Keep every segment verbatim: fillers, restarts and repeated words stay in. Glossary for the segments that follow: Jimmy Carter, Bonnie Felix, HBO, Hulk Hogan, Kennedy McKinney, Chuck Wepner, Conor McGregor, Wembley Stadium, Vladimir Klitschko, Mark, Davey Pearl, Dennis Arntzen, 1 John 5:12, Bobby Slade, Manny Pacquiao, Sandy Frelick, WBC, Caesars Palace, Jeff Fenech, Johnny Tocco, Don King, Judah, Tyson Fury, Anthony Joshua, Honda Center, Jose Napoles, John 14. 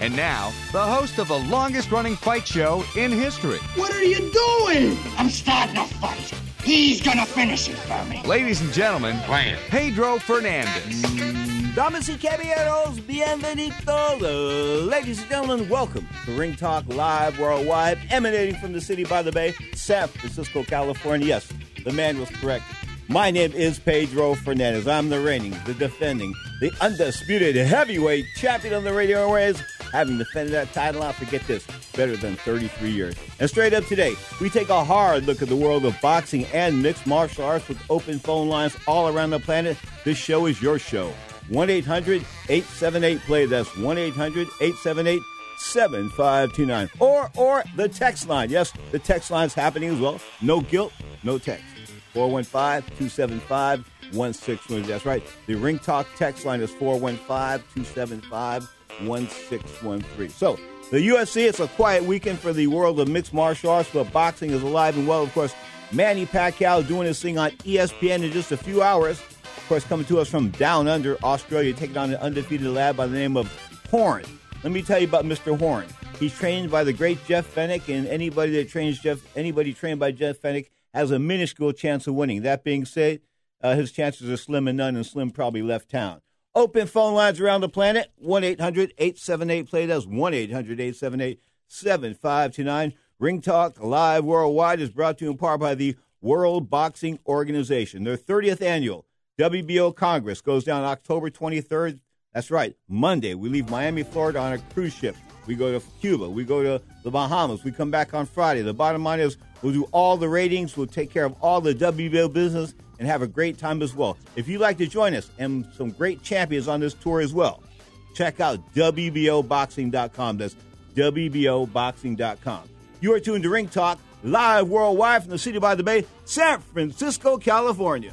And now, the host of the longest-running fight show in history. What are you doing? I'm starting a fight. He's gonna finish it for me. Ladies and gentlemen, Pedro Fernandez. Damas y caballeros, bienvenidos. Ladies and gentlemen, welcome to Ring Talk Live Worldwide, emanating from the city by the bay, San Francisco, California. Yes, the man was correct. My name is Pedro Fernandez. I'm the reigning, the defending, the undisputed heavyweight champion on the radio airwaves. Having defended that title, I'll forget this, better than thirty-three years. And straight up today, we take a hard look at the world of boxing and mixed martial arts with open phone lines all around the planet. This show is your show. one eight hundred eight seven eight play. That's one eight hundred eight seven eight seven five two nine. Or, or the text line. Yes, the text line's happening as well. No guilt, no text. four one five two seven five one six one zero. That's right. The Ring Talk text line is four one five two seven five one six one three. So, the U F C, it's a quiet weekend for the world of mixed martial arts, but boxing is alive and well. Of course, Manny Pacquiao doing his thing on E S P N in just a few hours. Of course, coming to us from down under Australia, taking on an undefeated lad by the name of Horn. Let me tell you about Mister Horn. He's trained by the great Jeff Fenech, and anybody that trains Jeff, anybody trained by Jeff Fenech has a minuscule chance of winning. That being said, uh, his chances are slim and none, and Slim probably left town. Open phone lines around the planet, one eight hundred eight seven eight play. That's one eight hundred eight seven eight seven five two nine. Ring Talk Live Worldwide is brought to you in part by the World Boxing Organization. Their thirtieth annual W B O Congress goes down October twenty-third. That's right, Monday. We leave Miami, Florida on a cruise ship. We go to Cuba. We go to the Bahamas. We come back on Friday. The bottom line is we'll do all the ratings. We'll take care of all the W B O business and have a great time as well. If you'd like to join us and some great champions on this tour as well, check out W B O boxing dot com. That's W B O boxing dot com. You are tuned to Ring Talk, live worldwide from the city by the bay, San Francisco, California.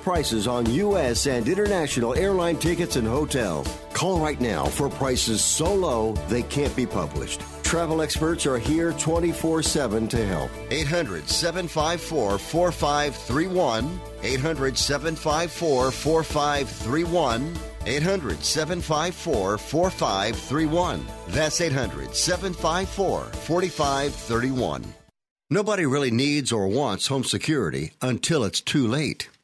prices on U S and international airline tickets and hotels. Call right now for prices so low they can't be published. Travel experts are here twenty-four seven to help. eight hundred seven five four four five three one. eight hundred seven five four four five three one. eight hundred seven five four four five three one. That's eight hundred seven five four four five three one. Nobody really needs or wants home security until it's too late.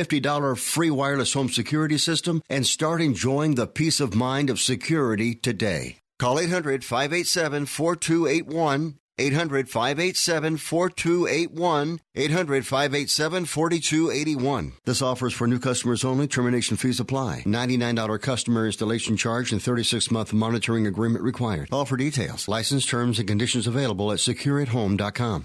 fifty dollars free wireless home security system and start enjoying the peace of mind of security today. Call eight hundred five eight seven four two eight one, eight hundred five eight seven four two eight one, eight hundred five eight seven four two eight one. This offer is for new customers only. Termination fees apply. ninety-nine dollars customer installation charge and thirty-six month monitoring agreement required. All for details. License terms and conditions available at secure at home dot com.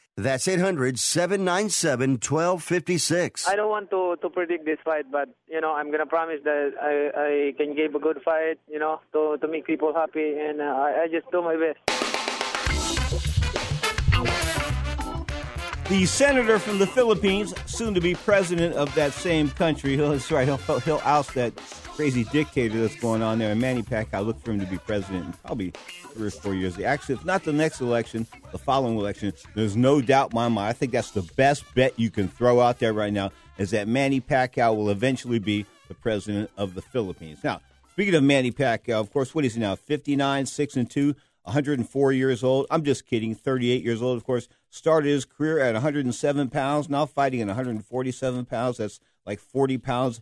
That's eight hundred, seven nine seven, one two five six. I don't want to, to predict this fight, but, you know, I'm going to promise that I, I can give a good fight, you know, to, to make people happy, and uh, I, I just do my best. The senator from the Philippines, soon to be president of that same country, that's right, he'll, he'll oust that crazy dictator that's going on there. And Manny Pacquiao, look for him to be president in probably three or four years. Actually, if not the next election, the following election, there's no doubt in my mind. I think that's the best bet you can throw out there right now is that Manny Pacquiao will eventually be the president of the Philippines. Now, speaking of Manny Pacquiao, of course, what is he now? fifty-nine, six and two, one hundred four years old. I'm just kidding. thirty-eight years old, of course. Started his career at one hundred seven pounds, now fighting at one hundred forty-seven pounds. That's like forty pounds.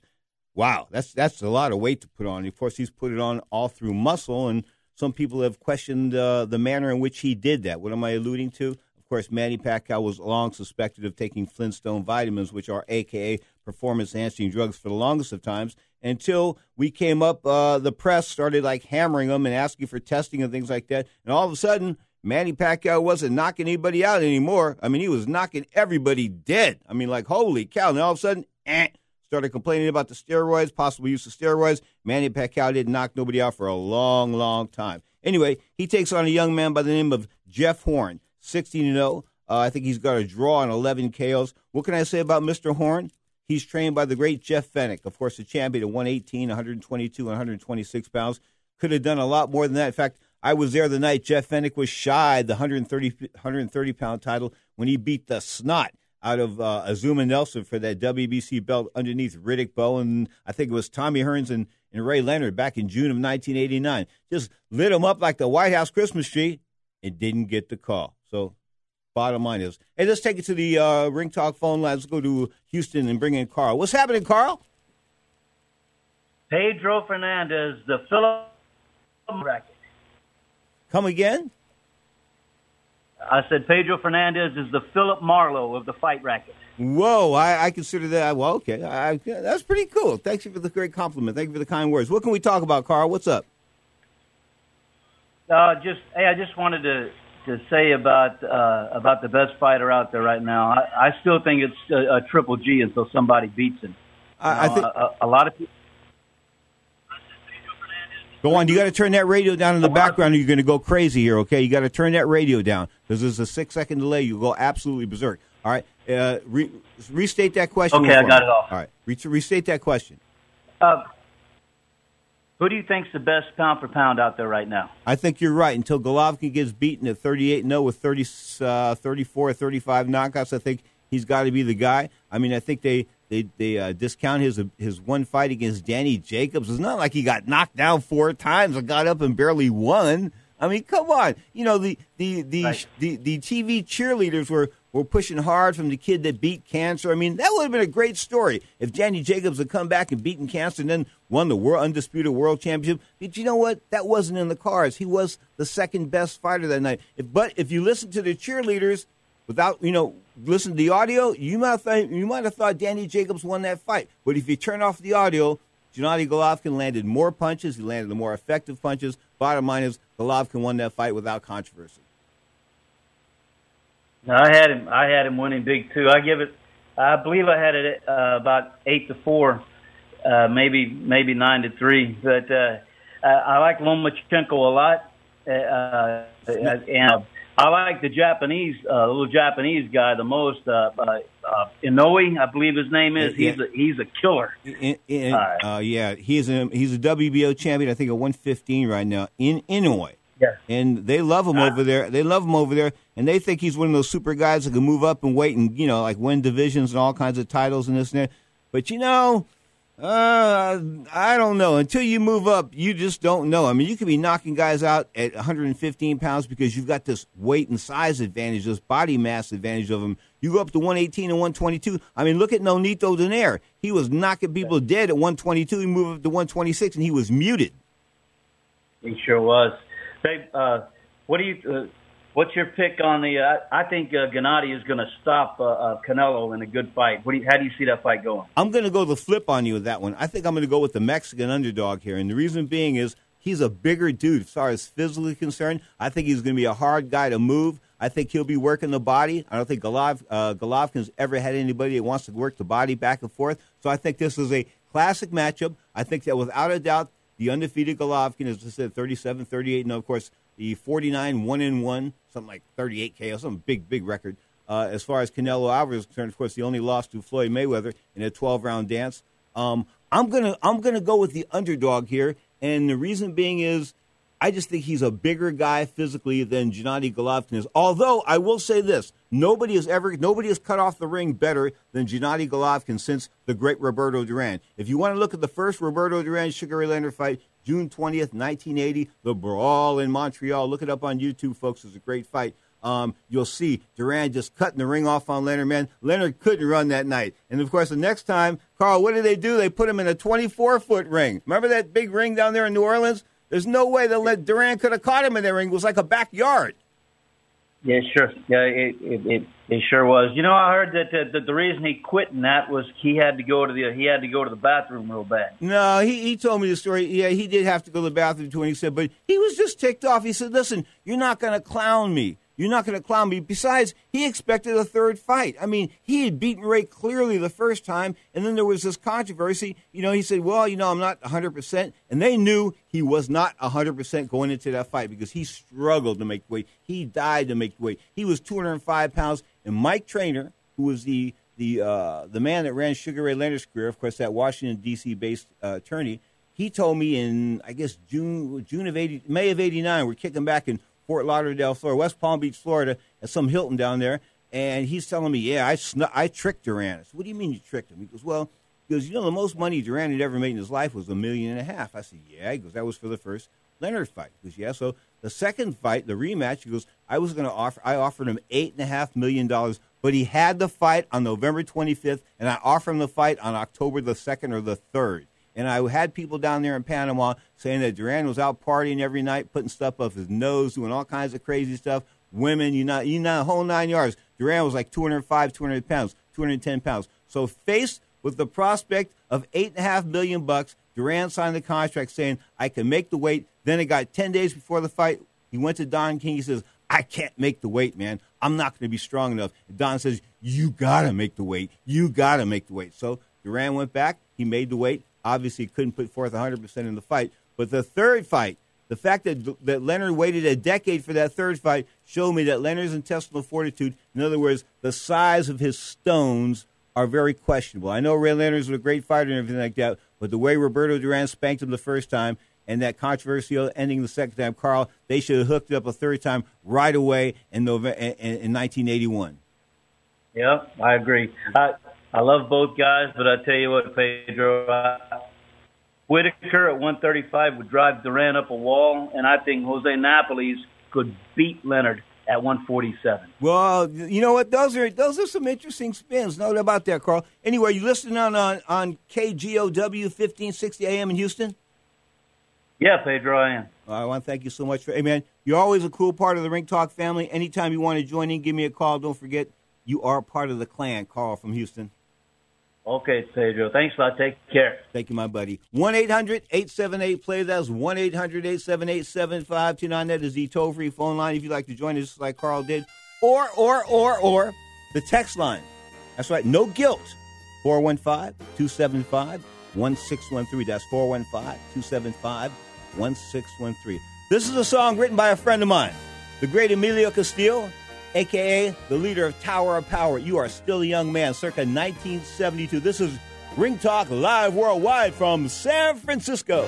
Wow, that's that's a lot of weight to put on. Of course, he's put it on all through muscle, and some people have questioned uh, the manner in which he did that. What am I alluding to? Of course, Manny Pacquiao was long suspected of taking Flintstone vitamins, which are a k a performance-enhancing drugs for the longest of times, until we came up, uh, the press started like hammering them and asking for testing and things like that, and all of a sudden, Manny Pacquiao wasn't knocking anybody out anymore. I mean, he was knocking everybody dead. I mean, like, holy cow, and all of a sudden, eh. Started complaining about the steroids, possible use of steroids. Manny Pacquiao didn't knock nobody out for a long, long time. Anyway, he takes on a young man by the name of Jeff Horn, sixteen and oh. Uh, I think he's got a draw and eleven K Os. What can I say about Mister Horn? He's trained by the great Jeff Fenech, of course, the champion at one eighteen, one hundred twenty-two, and one hundred twenty-six pounds. Could have done a lot more than that. In fact, I was there the night Jeff Fenech was shied the one hundred thirty, one hundred thirty pound title when he beat the snot out of uh, Azuma Nelson for that W B C belt underneath Riddick Bowe, and I think it was Tommy Hearns and, and Ray Leonard back in June of nineteen eighty-nine. Just lit him up like the White House Christmas tree and didn't get the call. So bottom line is, hey, let's take it to the uh, Ring Talk phone line. Let's go to Houston and bring in Carl. What's happening, Carl? Pedro Fernandez, the Philippine bracket. Come again? I said Pedro Fernandez is the Philip Marlowe of the fight racket. Whoa, I, I consider that. Well, okay, I, that's pretty cool. Thank you for the great compliment. Thank you for the kind words. What can we talk about, Carl? What's up? Uh, just hey, I just wanted to, to say about uh, about the best fighter out there right now. I, I still think it's a, a Triple G until somebody beats him. I, you know, I think a, a lot of people. Go on. You got to turn that radio down in the background or you're going to go crazy here, okay? You got to turn that radio down because there's a six-second delay. You'll go absolutely berserk. All right? Uh, re- restate that question. Okay, I got it all. All right. Re- restate that question. Uh, who do you think's the best pound-for-pound out there right now? I think you're right. Until Golovkin gets beaten at thirty-eight and oh with thirty, uh, thirty-four or thirty-five knockouts, I think he's got to be the guy. I mean, I think they – They they uh, discount his his one fight against Danny Jacobs. It's not like he got knocked down four times and got up and barely won. I mean, come on. You know, the the the, right. the, the T V cheerleaders were, were pushing hard from the kid that beat cancer. I mean, that would have been a great story if Danny Jacobs had come back and beaten cancer and then won the world, undisputed world championship. But you know what? That wasn't in the cards. He was the second best fighter that night. If, but if you listen to the cheerleaders, without, you know, listen to the audio, you might have thought, you might have thought Danny Jacobs won that fight. But if you turn off the audio, Gennady Golovkin landed more punches. He landed the more effective punches. Bottom line is, Golovkin won that fight without controversy. No, I had him. I had him winning big too. I give it. I believe I had it uh, about eight to four, uh, maybe maybe nine to three. But uh, I, I like Lomachenko a lot, uh, and. I like the Japanese, uh, little Japanese guy the most, uh, uh, uh, Inoue, I believe his name is. He's yeah. a, he's a killer. In, in, uh, uh, yeah, he's a he's a W B O champion. I think at one fifteen right now in Inoue. Yeah. And they love him uh, over there. They love him over there, and they think he's one of those super guys that can move up and wait and, you know, like win divisions and all kinds of titles and this and that. But, you know, uh, I don't know. Until you move up, you just don't know. I mean, you could be knocking guys out at one hundred fifteen pounds because you've got this weight and size advantage, this body mass advantage of them. You go up to one eighteen and one twenty-two. I mean, look at Nonito Donaire. He was knocking people dead at one twenty-two. He moved up to one twenty-six, and he was muted. He sure was. Dave, uh, what do you? Uh, what's your pick on the? Uh, I think uh, Gennady is going to stop uh, uh, Canelo in a good fight. What do you, how do you see that fight going? I'm going to go the flip on you with that one. I think I'm going to go with the Mexican underdog here, and the reason being is he's a bigger dude as far as physically concerned. I think he's going to be a hard guy to move. I think he'll be working the body. I don't think Golov, uh, Golovkin's ever had anybody that wants to work the body back and forth. So I think this is a classic matchup. I think that without a doubt, the undefeated Golovkin is just at thirty-seven, thirty-eight, and, of course, the forty-nine, one and one, something like thirty-eight K O, some big, big record. Uh, as far as Canelo Alvarez is concerned, of course, the only loss to Floyd Mayweather in a twelve-round dance. Um, I'm gonna, I'm gonna go with the underdog here, and the reason being is I just think he's a bigger guy physically than Gennady Golovkin is. Although I will say this, nobody has ever, nobody has cut off the ring better than Gennady Golovkin since the great Roberto Duran. If you want to look at the first Roberto Duran Sugar Ray Leonard fight, June twentieth, nineteen eighty, the brawl in Montreal. Look it up on YouTube, folks. It's a great fight. Um, you'll see Duran just cutting the ring off on Leonard. Man, Leonard couldn't run that night. And, of course, the next time, Carl, what did they do? They put him in a twenty-four foot ring. Remember that big ring down there in New Orleans? There's no way that Duran could have caught him in that ring. It was like a backyard. Yeah, sure. Yeah, it it, it, it sure was. You know, I heard that the, the, the reason he quit in that was he had to go to the he had to go to the bathroom real bad. No, he, he told me the story. Yeah, he did have to go to the bathroom too. And he said, but he was just ticked off. He said, "Listen, you're not going to clown me. You're not going to clown me." Besides, he expected a third fight. I mean, he had beaten Ray clearly the first time, and then there was this controversy. You know, he said, well, you know, I'm not one hundred percent. And they knew he was not one hundred percent going into that fight because he struggled to make weight. He died to make weight. He was two hundred five pounds. And Mike Traynor, who was the the uh, the man that ran Sugar Ray Leonard's career, of course, that Washington, D C-based uh, attorney, he told me in, I guess, June June of eighty, May of eighty-nine, we're kicking back in Fort Lauderdale, Florida, West Palm Beach, Florida, at some Hilton down there, and he's telling me, yeah, I sn- I tricked Duran. I said, what do you mean you tricked him? He goes, well, he goes, you know, the most money Duran had ever made in his life was a million and a half. I said, yeah. He goes, that was for the first Leonard fight. He goes, yeah. So the second fight, the rematch, he goes, I was going to offer, I offered him eight and a half million dollars, but he had the fight on November twenty-fifth, and I offered him the fight on October the second or the third. And I had people down there in Panama saying that Duran was out partying every night, putting stuff up his nose, doing all kinds of crazy stuff. Women, you know, you know, whole nine yards. Duran was like two hundred five, two hundred pounds, two hundred ten pounds. So faced with the prospect of eight and a half million bucks, Duran signed the contract saying, I can make the weight. Then it got ten days before the fight. He went to Don King. He says, I can't make the weight, man. I'm not going to be strong enough. And Don says, you got to make the weight. You got to make the weight. So Duran went back. He made the weight. Obviously, couldn't put forth one hundred percent in the fight. But the third fight, the fact that that Leonard waited a decade for that third fight showed me that Leonard's intestinal fortitude, in other words, the size of his stones, are very questionable. I know Ray Leonard was a great fighter and everything like that, but the way Roberto Duran spanked him the first time and that controversial ending the second time, Carl, they should have hooked it up a third time right away in November, in, in nineteen eighty-one. Yeah, I agree. Uh, I love both guys, but I tell you what, Pedro, uh, Whitaker at one thirty-five would drive Duran up a wall, and I think Jose Napoles could beat Leonard at one forty-seven. Well, you know what? Those are those are some interesting spins. No doubt about that, Carl. Anyway, you listening on, on, on K G O W fifteen sixty A M in Houston? Yeah, Pedro, I am. Well, I want to thank you so much for, hey, man, you're always a cool part of the Ring Talk family. Anytime you want to join in, give me a call. Don't forget, you are part of the clan, Carl from Houston. Okay, Pedro. Thanks a lot. Take care. Thank you, my buddy. one eight hundred, eight seven eight, play. That's one eight hundred, eight seven eight, seven five two nine. That is the toll-free phone line if you'd like to join us like Carl did. Or, or, or, or the text line. That's right. No guilt. four one five, two seven five, one six one three. That's four one five, two seven five, one six one three. This is a song written by a friend of mine, the great Emilio Castillo. a k a the leader of Tower of Power. You are still a young man, circa nineteen seventy-two. This is Ring Talk Live Worldwide from San Francisco.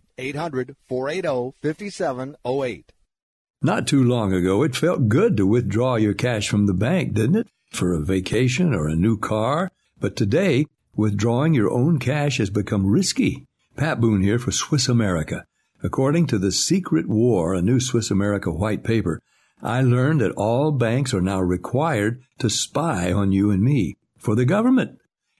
eight hundred, four eight zero, five seven zero eight. Not too long ago, it felt good to withdraw your cash from the bank, didn't it? For a vacation or a new car. But today, withdrawing your own cash has become risky. Pat Boone here for Swiss America. According to The Secret War, a new Swiss America white paper, I learned that all banks are now required to spy on you and me for the government,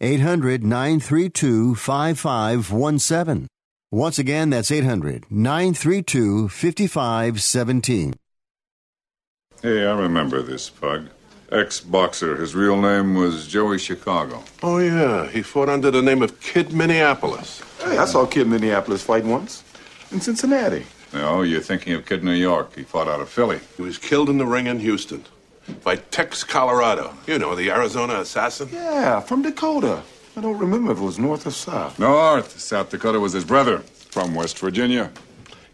eight hundred, nine three two, five five one seven. Once again, that's eight hundred, nine three two, five five one seven. Hey, I remember this pug. Ex-boxer. His real name was Joey Chicago. Oh, yeah. He fought under the name of Kid Minneapolis. Hey, I saw Kid Minneapolis fight once in Cincinnati. No, you're thinking of Kid New York. He fought out of Philly. He was killed in the ring in Houston. By Tex Colorado. You know, the Arizona assassin? Yeah, from Dakota. I don't remember if it was north or south. North. South Dakota was his brother. From West Virginia.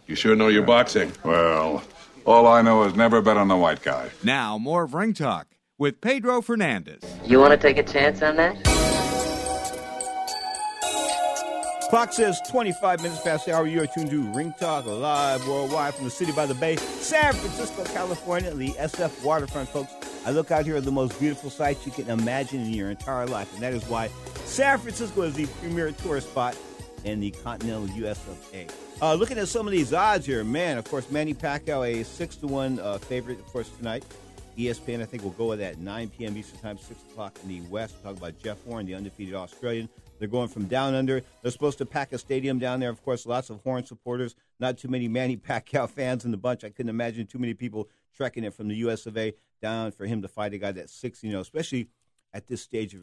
You sure know your boxing. Well, all I know is never bet on the white guy. Now, more of Ring Talk with Pedro Fernandez. You want to take a chance on that? Clock says twenty-five minutes past the hour. You are tuned to Ring Talk Live Worldwide from the city by the bay, San Francisco, California, the S F waterfront, folks. I look out here at the most beautiful sights you can imagine in your entire life, and that is why San Francisco is the premier tourist spot in the continental U S of A. Uh, looking at some of these odds here, man, of course, Manny Pacquiao, a six to one uh, favorite, of course, tonight. E S P N, I think, will go with that nine p.m. Eastern Time, six o'clock in the West. We'll talk about Jeff Horn, the undefeated Australian. They're going from down under. They're supposed to pack a stadium down there. Of course, lots of Horn supporters, not too many Manny Pacquiao fans in the bunch. I couldn't imagine too many people trekking it from the U S of A down for him to fight a guy that's six, you know, especially at this stage of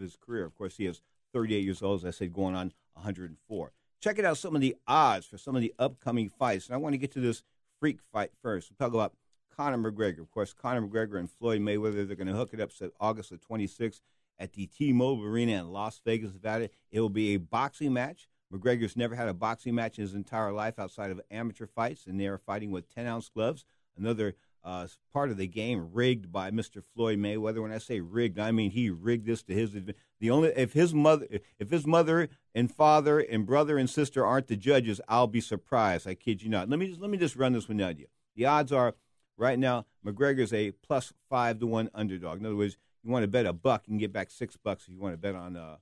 his career. Of course, he is thirty-eight years old, as I said, going on one hundred four. Check it out, some of the odds for some of the upcoming fights. And I want to get to this freak fight first. We'll talk about Conor McGregor. Of course, Conor McGregor and Floyd Mayweather, they're going to hook it up August the twenty-sixth at the T-Mobile Arena in Las Vegas, Nevada. It will be a boxing match. McGregor's never had a boxing match in his entire life outside of amateur fights, and they are fighting with ten-ounce gloves. Another uh, part of the game rigged by Mister Floyd Mayweather. When I say rigged, I mean he rigged this to his advantage. The only if his mother, if his mother and father and brother and sister aren't the judges, I'll be surprised. I kid you not. Let me just let me just run this one down to you. The odds are. Right now, McGregor's a plus five to one underdog. In other words, you want to bet a buck, you can get back six bucks if you want to bet on uh,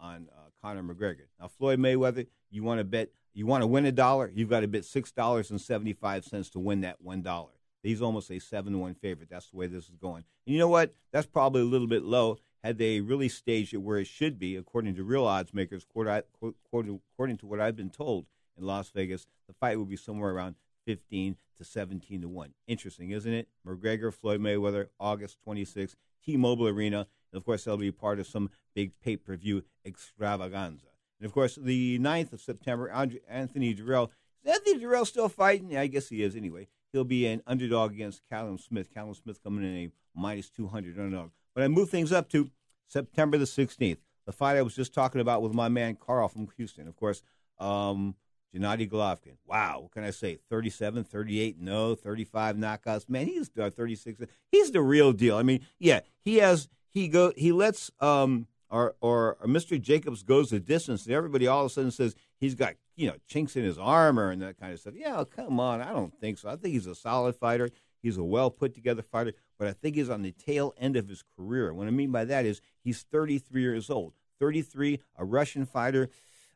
on uh, Conor McGregor. Now, Floyd Mayweather, you want to bet, you want to win a dollar, you've got to bet six dollars and seventy five cents to win that one dollar. He's almost a seven to one favorite. That's the way this is going. And you know what? That's probably a little bit low. Had they really staged it where it should be, according to real odds makers, according to what I've been told in Las Vegas, the fight would be somewhere around fifteen to seventeen to one. Interesting, isn't it? McGregor, Floyd Mayweather, August twenty-sixth, T-Mobile Arena. And, of course, that'll be part of some big pay-per-view extravaganza. And, of course, the ninth of September, Andre, Anthony Durrell. Is Anthony Durrell still fighting? Yeah, I guess he is anyway. He'll be an underdog against Callum Smith. Callum Smith coming in a minus two hundred underdog. But I move things up to September the sixteenth, the fight I was just talking about with my man Carl from Houston. Of course, um... Gennady Golovkin. Wow, what can I say? thirty-seven, thirty-eight, no, thirty-five knockouts. Man, he's uh, thirty-six. He's the real deal. I mean, yeah, he has he go he lets um or or Mister Jacobs goes the distance, and everybody all of a sudden says he's got, you know, chinks in his armor and that kind of stuff. Yeah, come on. I don't think so. I think he's a solid fighter. He's a well put together fighter, but I think he's on the tail end of his career. What I mean by that is he's thirty-three years old. thirty-three, a Russian fighter.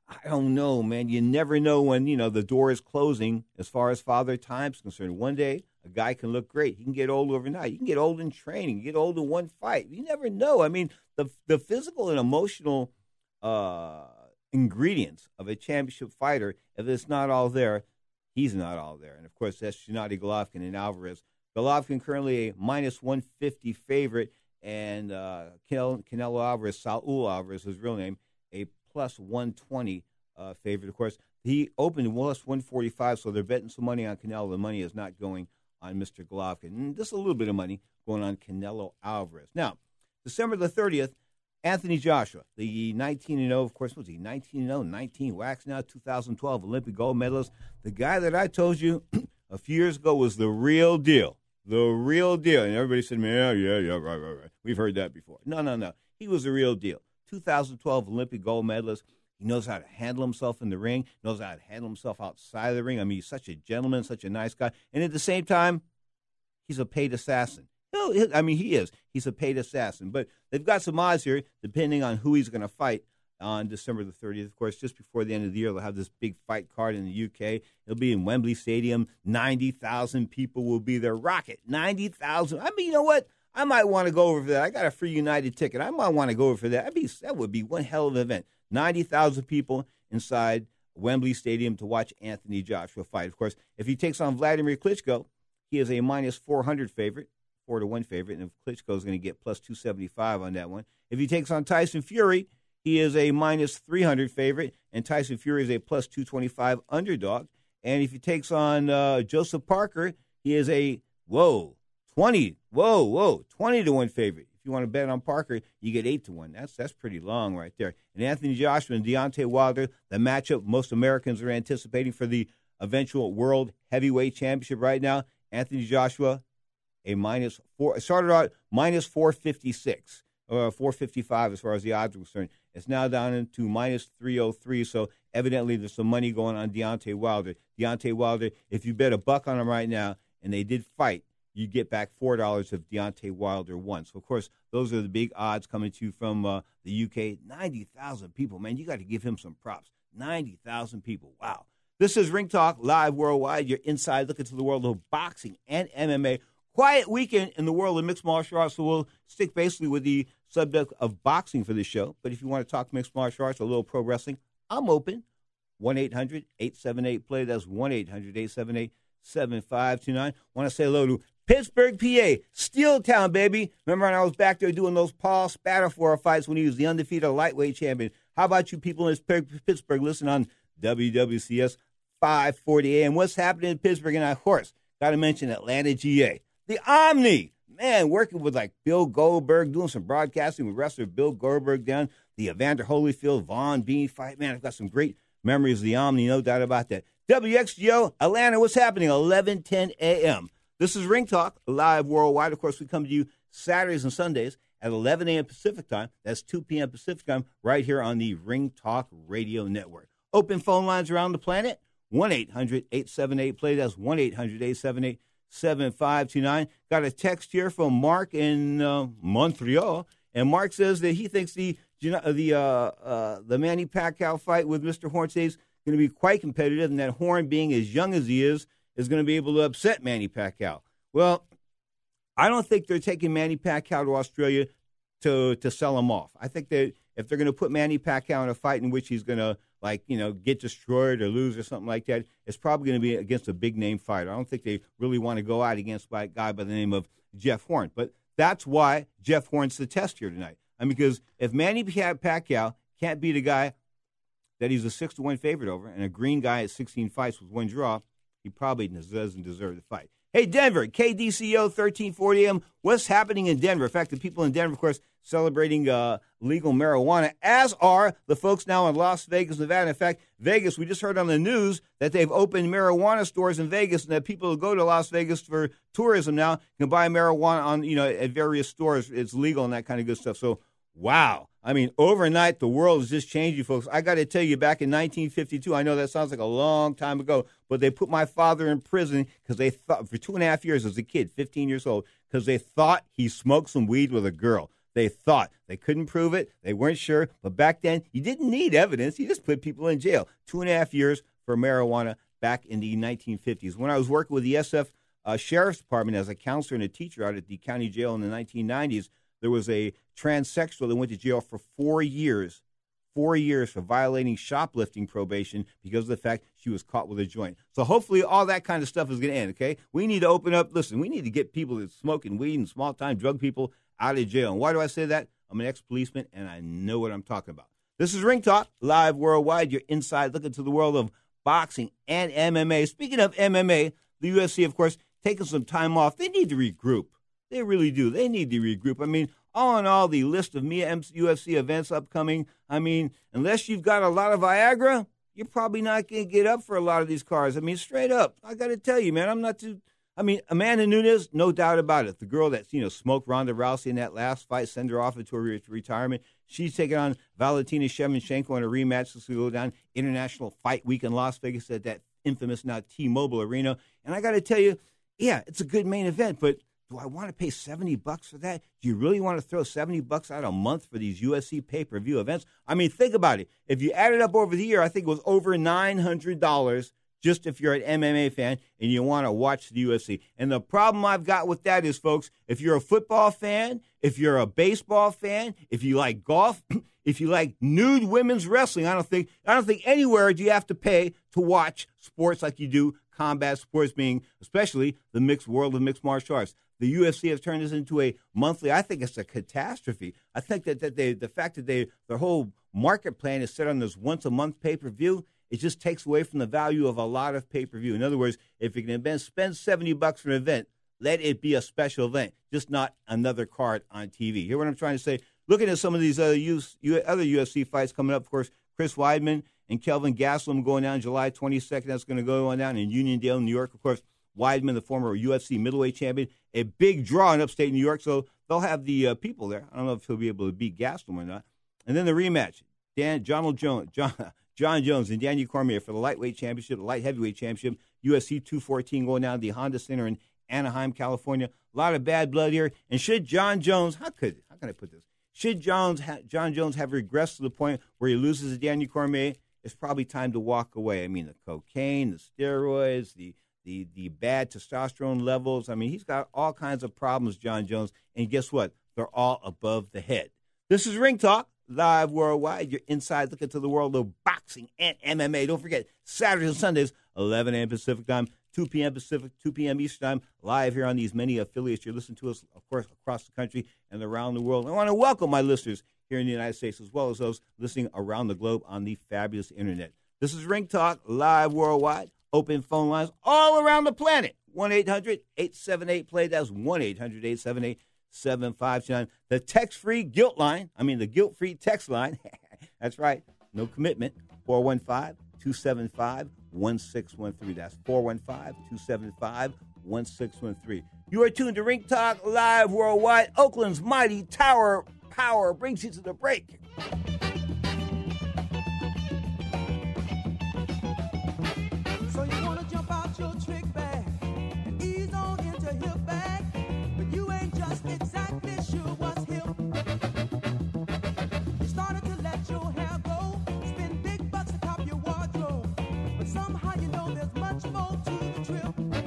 I don't know, man. You never know when, you know, the door is closing as far as father time's concerned. One day, a guy can look great. He can get old overnight. You can get old in training. You get old in one fight. You never know. I mean, the the physical and emotional uh, ingredients of a championship fighter, if it's not all there, he's not all there. And, of course, that's Gennady Golovkin and Alvarez. Golovkin currently a minus one fifty favorite, and uh, Can- Canelo Alvarez, Saul Alvarez, his real name, a plus one twenty uh, favorite. Of course, he opened plus one forty-five, so they're betting some money on Canelo. The money is not going on Mister Golovkin. And just a little bit of money going on Canelo Alvarez. Now, December the thirtieth, Anthony Joshua, the nineteen and oh, of course, was he nineteen and oh, nineteen wax now, two thousand twelve Olympic gold medalist. The guy that I told you a few years ago was the real deal. The real deal. And everybody said, yeah, yeah, yeah, right, right, right. We've heard that before. No, no, no. He was the real deal. two thousand twelve Olympic gold medalist. He knows how to handle himself in the ring, knows how to handle himself outside of the ring. I mean, he's such a gentleman, such a nice guy. And at the same time, he's a paid assassin. No, I mean, he is. He's a paid assassin. But they've got some odds here, depending on who he's going to fight on December the thirtieth. Of course, just before the end of the year, they'll have this big fight card in the U K. It'll be in Wembley Stadium. ninety thousand people will be there. Rocket, ninety thousand. I mean, you know what? I might want to go over for that. I got a free United ticket. I might want to go over for that. That'd be, that would be one hell of an event. ninety thousand people inside Wembley Stadium to watch Anthony Joshua fight. Of course, if he takes on Vladimir Klitschko, he is a minus four hundred favorite, four to one favorite, and Klitschko is going to get plus two seventy-five on that one. If he takes on Tyson Fury, he is a minus three hundred favorite, and Tyson Fury is a plus two twenty-five underdog. And if he takes on uh, Joseph Parker, he is a, whoa, twenty. Whoa, whoa, twenty to one favorite. If you want to bet on Parker, you get eight to one. That's that's pretty long right there. And Anthony Joshua and Deontay Wilder, the matchup most Americans are anticipating for the eventual World Heavyweight Championship right now. Anthony Joshua, a minus four, started out minus four fifty-six, or four fifty-five as far as the odds are concerned. It's now down into minus three oh three, so evidently there's some money going on Deontay Wilder. Deontay Wilder, if you bet a buck on him right now, and they did fight, you get back four dollars if Deontay Wilder won. So, of course, those are the big odds coming to you from uh, the U K. ninety thousand people, man. You got to give him some props. ninety thousand people. Wow. This is Ring Talk Live Worldwide. You're inside looking to the world of boxing and M M A. Of Quiet weekend in the world of mixed martial arts, so we'll stick basically with the subject of boxing for this show. But if you want to talk mixed martial arts, a little pro wrestling, I'm open. one eight hundred eight seven eight play. That's one eight hundred eight seven eight seven five two nine. Want to say hello to Pittsburgh, P A, Steel Town, baby. Remember when I was back there doing those Paul Spadafore fights when he was the undefeated lightweight champion? How about you people in Pittsburgh? Listen on W W C S five forty A M. What's happening in Pittsburgh? And of course, got to mention Atlanta, G A. The Omni, man, working with like Bill Goldberg, doing some broadcasting with wrestler Bill Goldberg down the Evander Holyfield, Von Bean fight. Man, I've got some great memories of the Omni, no doubt about that. W X G O, Atlanta, what's happening? eleven ten a.m. This is Ring Talk, live worldwide. Of course, we come to you Saturdays and Sundays at eleven a.m. Pacific time. That's two p.m. Pacific time right here on the Ring Talk Radio Network. Open phone lines around the planet, one eight hundred eight seven eight play. That's one eight hundred eight seven eight seven five two nine. Got a text here from Mark in uh, Montreal, and Mark says that he thinks the the uh, uh, the Manny Pacquiao fight with Mister Horn today is going to be quite competitive, and that Horn, being as young as he is, is going to be able to upset Manny Pacquiao. Well, I don't think they're taking Manny Pacquiao to Australia to to sell him off. I think that if they're going to put Manny Pacquiao in a fight in which he's going to, like, you know, get destroyed or lose or something like that, it's probably going to be against a big-name fighter. I don't think they really want to go out against a guy by the name of Jeff Horn. But that's why Jeff Horn's the test here tonight. I mean, because if Manny Pacquiao can't beat a guy that he's a six to one favorite over and a green guy at sixteen fights with one draw, he probably doesn't deserve the fight. Hey, Denver, K D C O, thirteen forty a.m. What's happening in Denver? In fact, the people in Denver, of course, celebrating uh, legal marijuana, as are the folks now in Las Vegas, Nevada. In fact, Vegas, we just heard on the news that they've opened marijuana stores in Vegas and that people who go to Las Vegas for tourism now can buy marijuana on, you know, at various stores. It's legal and that kind of good stuff. So, wow. I mean, overnight, the world is just changing, folks. I got to tell you, back in nineteen fifty-two, I know that sounds like a long time ago, but they put my father in prison because they thought, for two and a half years as a kid, fifteen years old, because they thought he smoked some weed with a girl. They thought. They couldn't prove it. They weren't sure. But back then, you didn't need evidence. You just put people in jail. Two and a half years for marijuana back in the nineteen fifties. When I was working with the S F uh, Sheriff's Department as a counselor and a teacher out at the county jail in the nineteen nineties, there was a transsexual that went to jail for four years, four years for violating shoplifting probation because of the fact she was caught with a joint. So hopefully all that kind of stuff is going to end, okay? We need to open up. Listen, we need to get people that's smoking weed and small-time drug people out of jail. And why do I say that? I'm an ex-policeman, and I know what I'm talking about. This is Ring Talk, live worldwide. You're inside looking to the world of boxing and M M A. Speaking of M M A, the U F C, of course, taking some time off. They need to regroup. They really do. They need to regroup. I mean, all in all, the list of U F C events upcoming, I mean, unless you've got a lot of Viagra, you're probably not going to get up for a lot of these cards. I mean, straight up, I got to tell you, man, I'm not too... I mean, Amanda Nunes, no doubt about it. The girl that, you know, smoked Ronda Rousey in that last fight, send her off into her retirement. She's taking on Valentina Shevchenko in a rematch. This will go down International Fight Week in Las Vegas at that infamous now T-Mobile Arena. And I got to tell you, yeah, it's a good main event, but do I want to pay seventy bucks for that? Do you really want to throw seventy bucks out a month for these U F C pay-per-view events? I mean, think about it. If you add it up over the year, I think it was over nine hundred dollars just if you're an M M A fan and you want to watch the U F C. And the problem I've got with that is, folks, if you're a football fan, if you're a baseball fan, if you like golf, if you like nude women's wrestling, I don't think I don't think anywhere do you have to pay to watch sports like you do combat sports, being especially the mixed world of mixed martial arts. The U F C has turned this into a monthly. I think it's a catastrophe. I think that, that they, the fact that they, their whole market plan is set on this once-a-month pay-per-view, it just takes away from the value of a lot of pay-per-view. In other words, if you can spend seventy bucks for an event, let it be a special event, just not another card on T V. Hear what I'm trying to say? Looking at some of these other other U F C fights coming up, of course, Chris Weidman and Kelvin Gastelum going down July twenty-second. That's going to go on down in Uniondale, New York, of course. Weidman, the former U F C middleweight champion, a big draw in upstate New York, so they'll have the uh, people there. I don't know if he'll be able to beat Gastelum or not. And then the rematch, Dan, John Jones, John, John Jones and Daniel Cormier for the lightweight championship, the light heavyweight championship, U F C two fourteen going down to the Honda Center in Anaheim, California. A lot of bad blood here. And should John Jones, how could, how can I put this? Should Jones ha- John Jones have regressed to the point where he loses to Daniel Cormier, it's probably time to walk away. I mean, the cocaine, the steroids, the the the bad testosterone levels. I mean, he's got all kinds of problems, John Jones. And guess what? They're all above the head. This is Ring Talk, live worldwide. You're inside looking to the world of boxing and M M A. Don't forget, Saturdays and Sundays, eleven a.m. Pacific time, two p.m. Pacific, two p.m. Eastern time, live here on these many affiliates. You're listening to us, of course, across the country and around the world. I want to welcome my listeners here in the United States, as well as those listening around the globe on the fabulous internet. This is Ring Talk, live worldwide, open phone lines all around the planet. one eight hundred eight seven eight play. That's one eight hundred eight seven eight seven five nine. The text-free guilt line, I mean the guilt-free text line, that's right, no commitment, four one five, two seven five, one six one three. That's four one five, two seven five, one six one three. You are tuned to Ring Talk, live worldwide. Oakland's mighty tower power brings you to the break. So you want to jump out your trick bag and ease on into hip bag, but you ain't just exactly sure what's hip. You started to let your hair go, spend big bucks to top your wardrobe, but somehow you know there's much more to the trip.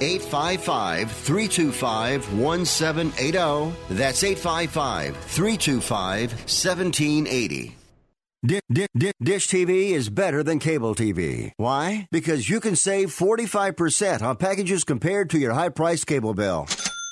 eight five five, three two five, one seven eight zero. That's eight five five, three two five, one seven eight zero. D- D- D- Dish T V is better than cable T V. Why? Because you can save forty-five percent on packages compared to your high-priced cable bill.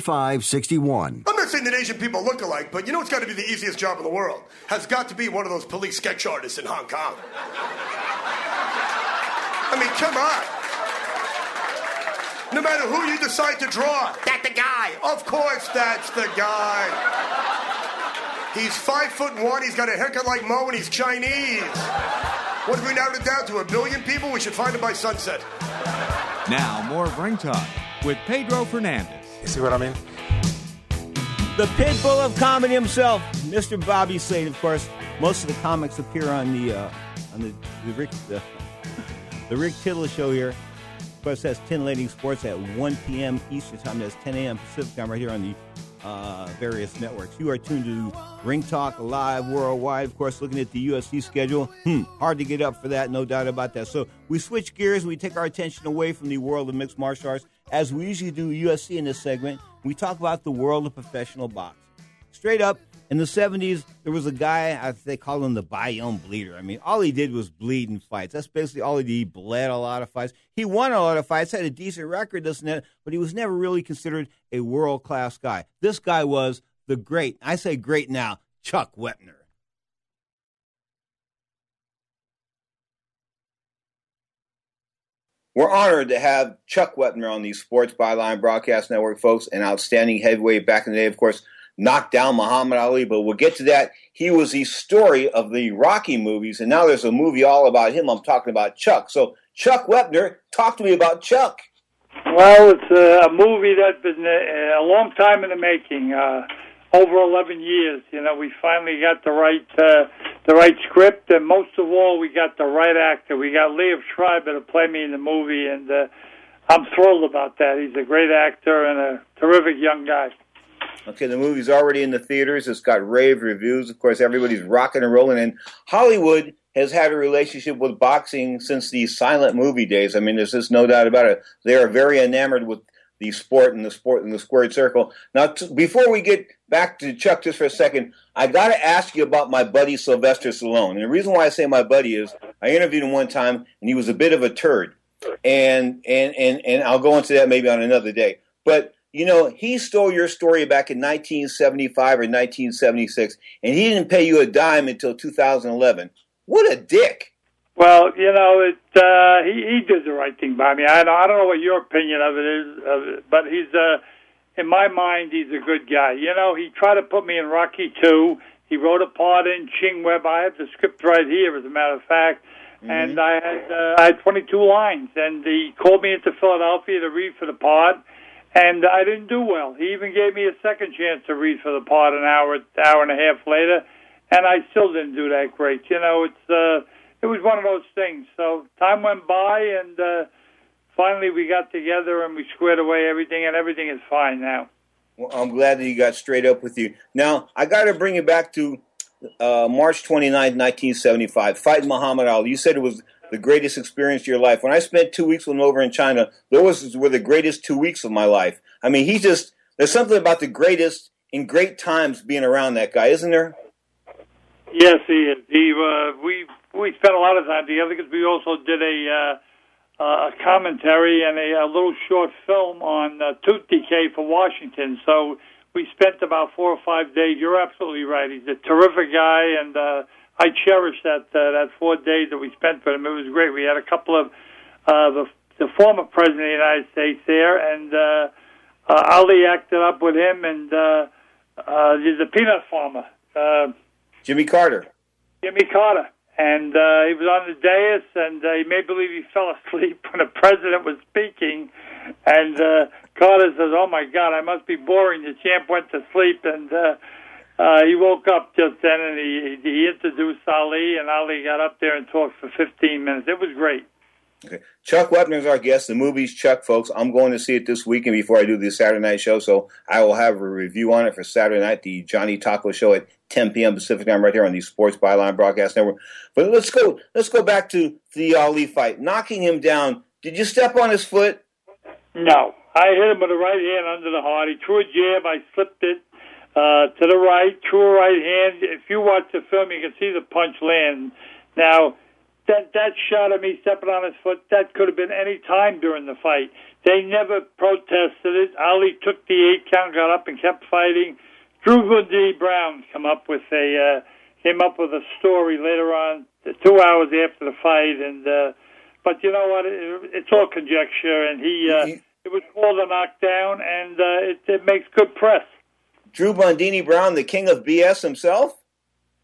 five six one. I'm not saying that Asian people look alike, but you know what's got to be the easiest job in the world? Has got to be one of those police sketch artists in Hong Kong. I mean, come on. No matter who you decide to draw, that's the guy. Of course, that's the guy. He's five foot one, he's got a haircut like Mo, and he's Chinese. What if we narrowed it down to a billion people? We should find him by sunset. Now, more Ring Talk with Pedro Fernandez. You see what I mean? The pitbull of comedy himself, Mister Bobby Slade. Of course, most of the comics appear on the uh, on the the Rick the, the Rick Tittle show here. Of course, that's ten Lady Sports at one p.m. Eastern time. That's ten a.m. Pacific time right here on the uh, various networks. You are tuned to Ring Talk Live Worldwide. Of course, looking at the U F C schedule, hmm, hard to get up for that, no doubt about that. So we switch gears and we take our attention away from the world of mixed martial arts, as we usually do U F C in this segment. We talk about the world of professional boxing. Straight up, in the seventies, there was a guy, I they call him the Bayonne Bleeder. I mean, all he did was bleed in fights. That's basically all he did. He bled a lot of fights. He won a lot of fights, had a decent record, this and that, but he was never really considered a world-class guy. This guy was the great, I say great now, Chuck Wepner. We're honored to have Chuck Wepner on the Sports Byline Broadcast Network, folks, an outstanding heavyweight back in the day, of course, knocked down Muhammad Ali, but we'll get to that. He was the story of the Rocky movies, and now there's a movie all about him. I'm talking about Chuck. So, Chuck Wepner, talk to me about Chuck. Well, it's a movie that's been a long time in the making, uh, over eleven years. You know, we finally got the right uh, the right script, and most of all, we got the right actor. We got Liev Schreiber to play me in the movie, and uh, I'm thrilled about that. He's a great actor and a terrific young guy. Okay, the movie's already in the theaters. It's got rave reviews. Of course, everybody's rocking and rolling. And Hollywood has had a relationship with boxing since the silent movie days. I mean, there's just no doubt about it. They are very enamored with the sport and the sport and the squared circle. Now, t- before we get back to Chuck just for a second, I got to ask you about my buddy Sylvester Stallone. And the reason why I say my buddy is I interviewed him one time, and he was a bit of a turd. And and and, and I'll go into that maybe on another day. But you know, he stole your story back in nineteen seventy-five or nineteen seventy-six, and he didn't pay you a dime until two thousand eleven. What a dick! Well, you know, it, uh, he, he did the right thing by me. I, I don't know what your opinion of it is, of it, but he's, uh, in my mind, he's a good guy. You know, he tried to put me in Rocky two. He wrote a part in Ching Web. I have the script right here, as a matter of fact. Mm-hmm. And I had, uh, I had twenty-two lines, and he called me into Philadelphia to read for the part. And I didn't do well. He even gave me a second chance to read for the part an hour, hour and a half later, and I still didn't do that great. You know, it's uh, it was one of those things. So time went by, and uh, finally we got together and we squared away everything, and everything is fine now. Well, I'm glad that he got straight up with you. Now, I got to bring you back to uh, March twenty-ninth, nineteen seventy-five, fighting Muhammad Ali. You said it was the greatest experience of your life. When I spent two weeks with him over in China, those were the greatest two weeks of my life. I mean, he just, there's something about the greatest in great times being around that guy, isn't there? Yes, he is. He, uh, we we spent a lot of time together because we also did a uh, a commentary and a, a little short film on uh, tooth decay for Washington. So we spent about four or five days. You're absolutely right. He's a terrific guy, and uh, I cherish that uh, that four days that we spent with him. It was great. We had a couple of uh, the, the former president of the United States there, and uh, uh, Ali acted up with him, and uh, uh, he's a peanut farmer. Uh, Jimmy Carter. Jimmy Carter. And uh, he was on the dais, and uh, he made believe he fell asleep when the president was speaking. And uh, Carter says, "Oh, my God, I must be boring. The champ went to sleep," and Uh, Uh, he woke up just then, and he, he introduced Ali, and Ali got up there and talked for fifteen minutes. It was great. Okay. Chuck Wepner is our guest. The movie's Chuck, folks. I'm going to see it this weekend before I do the Saturday night show, so I will have a review on it for Saturday night, the Johnny Taco Show at ten p.m. Pacific time right here on the Sports Byline Broadcast Network. But let's go, let's go back to the Ali fight. Knocking him down, did you step on his foot? No. I hit him with the right hand under the heart. He threw a jab. I slipped it. Uh, to the right, to a right hand. If you watch the film, you can see the punch land. Now, that that shot of me stepping on his foot, that could have been any time during the fight. They never protested it. Ali took the eight count, got up and kept fighting. Drew Gooddie Brown came up with a uh, came up with a story later on, two hours after the fight. And uh, but you know what? It, it's all conjecture, and he uh, it was called a knockdown, and uh, it, it makes good press. Drew Bundini Brown, the king of B S himself?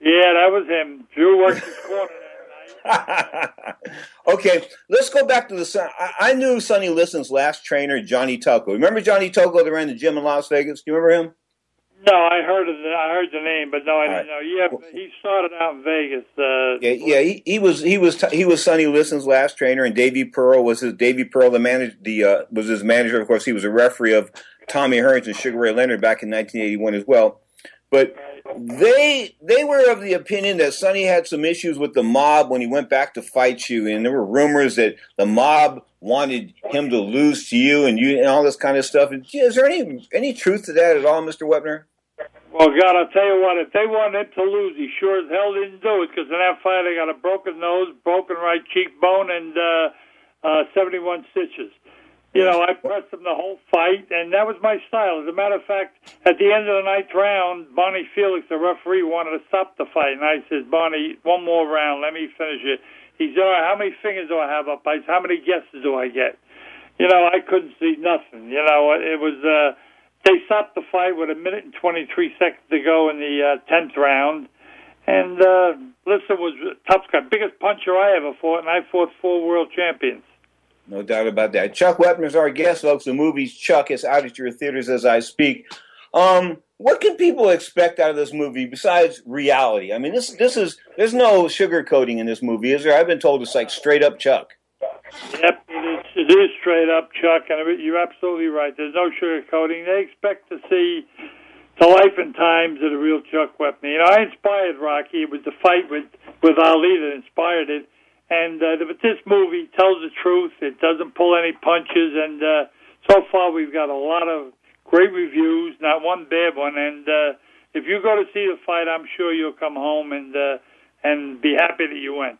Yeah, that was him. Drew worked his corner that night. Okay, let's go back to the I, I knew Sonny Liston's last trainer, Johnny Tocco. Remember Johnny Tocco that ran the gym in Las Vegas? Do you remember him? No, I heard of the, I heard the name, but no, I didn't know. Yeah, he started out in Vegas. Uh, yeah, yeah, he, he was he was he was Sonny Liston's last trainer, and Davey Pearl was his Davey Pearl, the manager. The uh, was his manager. Of course, he was a referee of Tommy Hearns and Sugar Ray Leonard back in nineteen eighty-one as well. But they they were of the opinion that Sonny had some issues with the mob when he went back to fight you, and there were rumors that the mob wanted him to lose to you and you and all this kind of stuff. Is there any any truth to that at all, Mister Wepner? Well, God, I'll tell you what, if they wanted him to lose, he sure as hell didn't do it, because in that fight I got a broken nose, broken right cheekbone, and uh, uh, seventy-one stitches. You know, I pressed him the whole fight, and that was my style. As a matter of fact, at the end of the ninth round, Bonnie Felix, the referee, wanted to stop the fight. And I said, Bonnie, one more round. Let me finish it. He said, all right, how many fingers do I have up? I said, how many guesses do I get? You know, I couldn't see nothing. You know, it was, uh, they stopped the fight with a minute and twenty-three seconds to go in the uh, tenth round. And uh, Lister was a tough guy, biggest puncher I ever fought, and I fought four world champions. No doubt about that. Chuck Wepner is our guest, folks. The movie's Chuck. It's out at your theaters as I speak. Um, what can people expect out of this movie besides reality? I mean, this this is there's no sugarcoating in this movie, is there? I've been told it's like straight up Chuck. Yep, it is, it is straight up Chuck, and you're absolutely right. There's no sugarcoating. They expect to see the life and times of the real Chuck Wepner. You know, I inspired Rocky. It was the fight with, with Ali that inspired it. And uh, this movie tells the truth. It doesn't pull any punches. And uh, so far we've got a lot of great reviews, not one bad one. And uh, if you go to see the fight, I'm sure you'll come home and uh, and be happy that you went.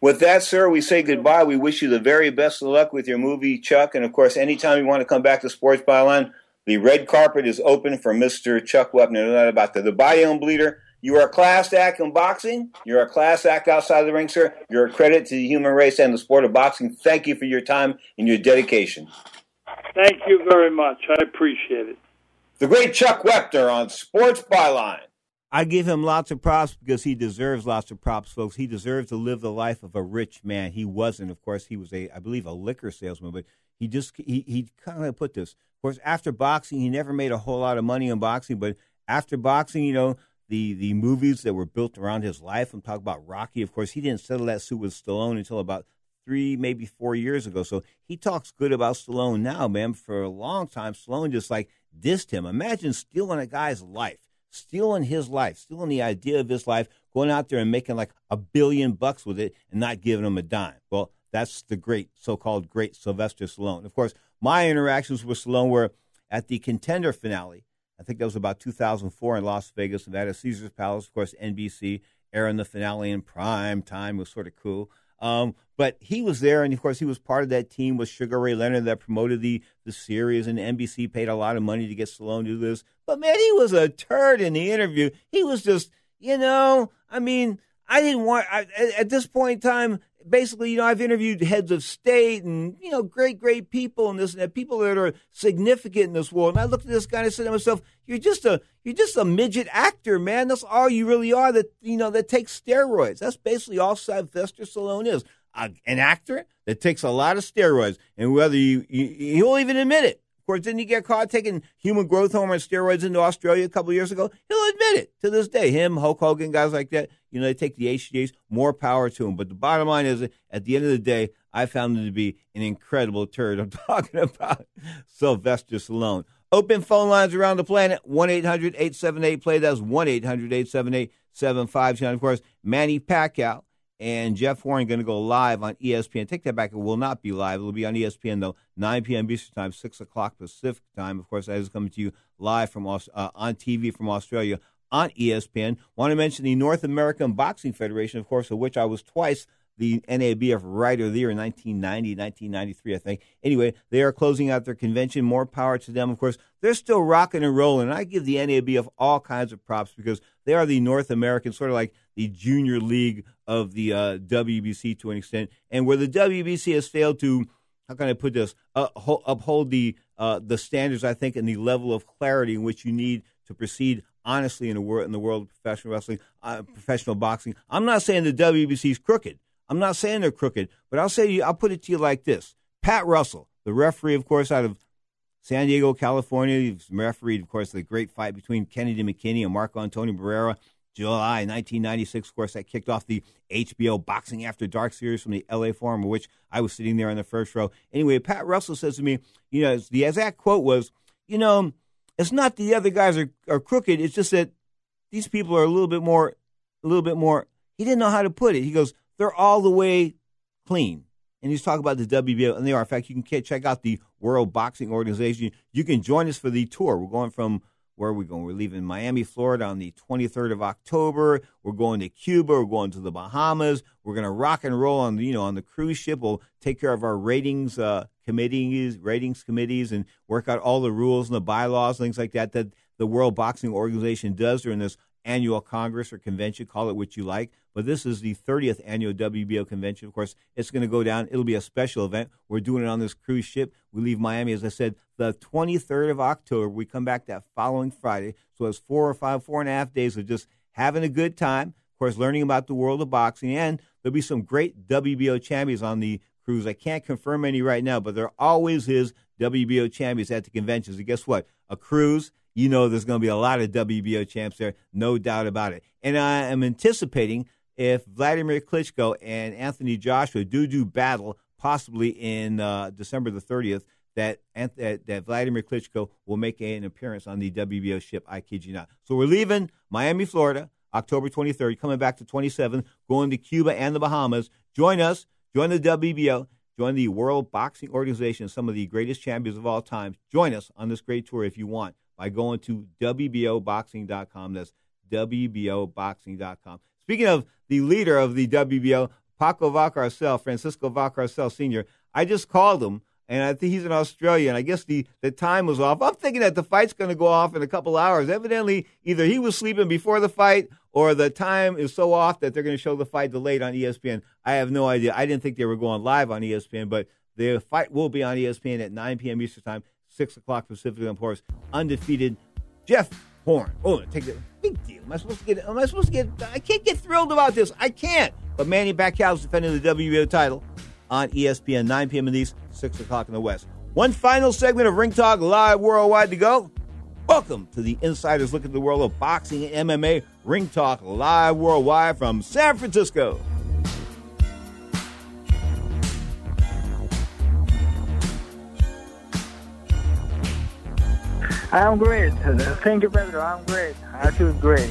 With that, sir, we say goodbye. We wish you the very best of luck with your movie, Chuck. And, of course, anytime you want to come back to Sports Byline, the red carpet is open for Mister Chuck Wepner. No doubt about that. The Bayonne Bleeder. You are a class act in boxing. You're a class act outside the ring, sir. You're a credit to the human race and the sport of boxing. Thank you for your time and your dedication. Thank you very much. I appreciate it. The great Chuck Wepner on Sports Byline. I give him lots of props because he deserves lots of props, folks. He deserves to live the life of a rich man. He wasn't, of course. He was, a, I believe, a liquor salesman, but he just he, he kind of put this. Of course, after boxing, he never made a whole lot of money in boxing, but after boxing, you know, The the movies that were built around his life. I'm talking about Rocky. Of course, he didn't settle that suit with Stallone until about three, maybe four years ago. So he talks good about Stallone now, man. For a long time, Stallone just like dissed him. Imagine stealing a guy's life, stealing his life, stealing the idea of his life, going out there and making like a billion bucks with it and not giving him a dime. Well, that's the great, so-called great Sylvester Stallone. Of course, my interactions with Stallone were at the Contender finale. I think that was about two thousand four in Las Vegas, Nevada, Caesars Palace. Of course, N B C airing the finale in prime time was sort of cool. Um, but he was there, and, of course, he was part of that team with Sugar Ray Leonard that promoted the, the series, and N B C paid a lot of money to get Stallone to do this. But, man, he was a turd in the interview. He was just, you know, I mean, I didn't want – at this point in time, basically, you know, I've interviewed heads of state and, you know, great, great people and this and that, people that are significant in this world. And I looked at this guy and I said to myself, you're just a you're just a midget actor, man. That's all you really are that, you know, that takes steroids. That's basically all Sylvester Stallone is, uh, an actor that takes a lot of steroids. And whether you, you – he'll even admit it. Of course, didn't he get caught taking human growth hormone steroids into Australia a couple of years ago? He'll admit it to this day. Him, Hulk Hogan, guys like that. You know, they take the H G As, more power to them. But the bottom line is, at the end of the day, I found him to be an incredible turd. I'm talking about Sylvester Stallone. Open phone lines around the planet, one eight hundred eight seven eight play. That's one eight hundred eight seven eight seven five two nine. Of course, Manny Pacquiao and Jeff Horn going to go live on E S P N. Take that back. It will not be live. It will be on E S P N, though, nine p.m. Eastern time, six o'clock Pacific time. Of course, that is coming to you live from uh, on T V from Australia. On E S P N, want to mention the North American Boxing Federation, of course, of which I was twice the N A B F Writer of the Year in nineteen ninety, nineteen ninety-three, I think. Anyway, they are closing out their convention. More power to them, of course. They're still rocking and rolling, and I give the N A B F all kinds of props because they are the North American, sort of like the junior league of the uh, W B C to an extent, and where the W B C has failed to, how can I put this, uh, ho- uphold the uh, the standards, I think, and the level of clarity in which you need to proceed honestly in the world in the world of professional wrestling, uh, professional boxing. I'm not saying the W B C is crooked. I'm not saying they're crooked, but I'll say to you, I'll put it to you like this: Pat Russell, the referee, of course, out of San Diego, California, he was refereed, of course, the great fight between Kennedy McKinney and Marco Antonio Barrera, July nineteen ninety-six. Of course, that kicked off the H B O Boxing After Dark series from the L A Forum, which I was sitting there in the first row. Anyway, Pat Russell says to me, you know, the exact quote was, you know, it's not the other guys are, are crooked. It's just that these people are a little bit more, a little bit more. He didn't know how to put it. He goes, they're all the way clean. And he's talking about the W B O, and they are. In fact, you can check out the World Boxing Organization. You can join us for the tour. We're going from, where are we going? We're leaving Miami, Florida on the twenty-third of October. We're going to Cuba. We're going to the Bahamas. We're going to rock and roll on the, you know, on the cruise ship. We'll take care of our ratings uh, committees, ratings committees, and work out all the rules and the bylaws, things like that, that the World Boxing Organization does during this annual Congress or convention, call it what you like. But this is the thirtieth annual W B O convention. Of course, it's going to go down. It'll be a special event. We're doing it on this cruise ship. We leave Miami, as I said, the twenty-third of October. We come back that following Friday. So it's four or five, four and a half days of just having a good time. Of course, learning about the world of boxing. And there'll be some great W B O champions on the cruise. I can't confirm any right now, but there always is W B O champions at the conventions. And guess what? A cruise, you know there's going to be a lot of W B O champs there. No doubt about it. And I am anticipating, if Vladimir Klitschko and Anthony Joshua do do battle, possibly in uh, December the thirtieth, that, that that Vladimir Klitschko will make an appearance on the W B O ship. I kid you not. So we're leaving Miami, Florida, October twenty-third, coming back to twenty-seventh, going to Cuba and the Bahamas. Join us. Join the W B O. Join the World Boxing Organization, some of the greatest champions of all time. Join us on this great tour if you want by going to W B O boxing dot com. That's W B O boxing dot com. Speaking of the leader of the W B O, Paco Valcarcel, Francisco Valcarcel Senior, I just called him, and I think he's in Australia, and I guess the, the time was off. I'm thinking that the fight's going to go off in a couple hours. Evidently, either he was sleeping before the fight or the time is so off that they're going to show the fight delayed on E S P N. I have no idea. I didn't think they were going live on E S P N, but the fight will be on E S P N at nine p.m. Eastern time, six o'clock Pacific, of course. Undefeated Jeff Horn. Oh, take the big deal. Am I supposed to get? Am I supposed to get? I can't get thrilled about this. I can't. But Manny Pacquiao is defending the W B O title on E S P N, nine p.m. in the East, six o'clock in the West. One final segment of Ring Talk Live Worldwide to go. Welcome to the Insider's Look at the World of Boxing and M M A. Ring Talk Live Worldwide from San Francisco. I'm great. Thank you, Pedro. I'm great. I feel great.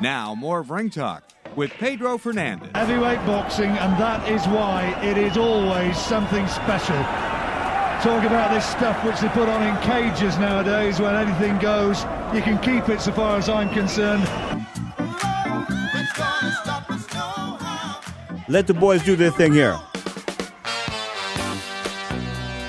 Now, more of Ring Talk with Pedro Fernandez. Heavyweight boxing, and that is why it is always something special. Talk about this stuff which they put on in cages nowadays. When anything goes, you can keep it so far as I'm concerned. Let the boys do their thing here.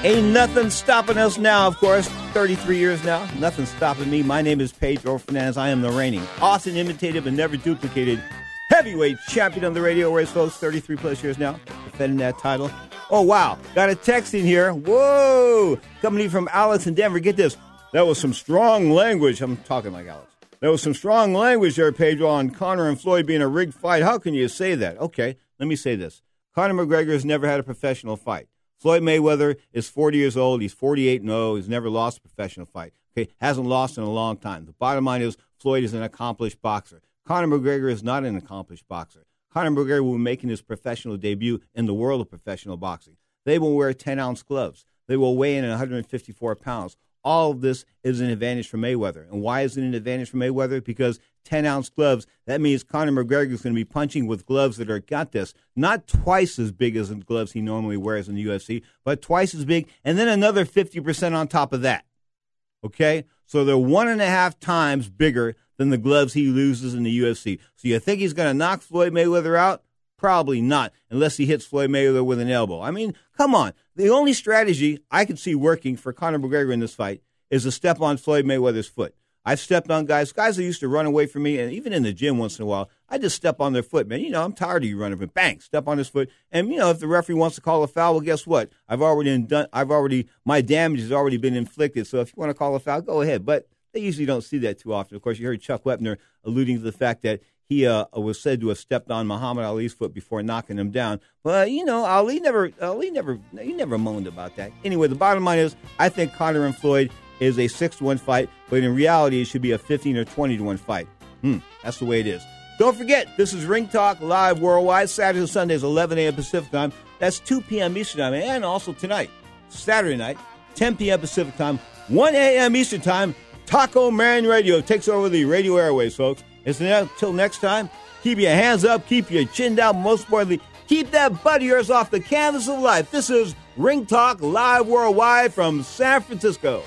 Ain't nothing stopping us now, of course. thirty-three years now, nothing's stopping me. My name is Pedro Fernandez. I am the reigning, awesome, imitative, and never duplicated heavyweight champion on the radio race, folks. thirty-three plus years now, defending that title. Oh, wow. Got a text in here. Whoa. Coming in from Alex in Denver. Get this. That was some strong language. I'm talking like Alex. There was some strong language there, Pedro, on Conor and Floyd being a rigged fight. How can you say that? Okay, let me say this. Conor McGregor has never had a professional fight. Floyd Mayweather is forty years old. He's forty-eight and oh. He's never lost a professional fight. Okay, hasn't lost in a long time. The bottom line is Floyd is an accomplished boxer. Conor McGregor is not an accomplished boxer. Conor McGregor will be making his professional debut in the world of professional boxing. They will wear ten-ounce gloves. They will weigh in at one hundred fifty-four pounds. All of this is an advantage for Mayweather. And why is it an advantage for Mayweather? Because ten-ounce gloves, that means Conor McGregor is going to be punching with gloves that are, got this, not twice as big as the gloves he normally wears in the U F C, but twice as big, and then another fifty percent on top of that. Okay? So they're one and a half times bigger than the gloves he loses in the U F C. So you think he's going to knock Floyd Mayweather out? Probably not, unless he hits Floyd Mayweather with an elbow. I mean, come on. The only strategy I can see working for Conor McGregor in this fight is to step on Floyd Mayweather's foot. I've stepped on guys. Guys that used to run away from me, and even in the gym once in a while, I just step on their foot. Man, you know, I'm tired of you running, but bang, step on his foot. And, you know, if the referee wants to call a foul, well, guess what? I've already done, I've already, my damage has already been inflicted. So if you want to call a foul, go ahead. But they usually don't see that too often. Of course, you heard Chuck Wepner alluding to the fact that He uh, was said to have stepped on Muhammad Ali's foot before knocking him down. But, you know, Ali never Ali never, he never moaned about that. Anyway, the bottom line is I think Conor and Floyd is a six to one fight, but in reality it should be a fifteen or twenty to one fight. Hmm, that's the way it is. Don't forget, this is Ring Talk Live Worldwide, Saturdays and Sundays, eleven a.m. Pacific Time. That's two p.m. Eastern Time. And also tonight, Saturday night, ten p.m. Pacific Time, one a.m. Eastern Time, Taco Man Radio takes over the radio airways, folks. Until next time, keep your hands up, keep your chin down, most importantly, keep that butt of yours off the canvas of life. This is Ring Talk Live Worldwide from San Francisco.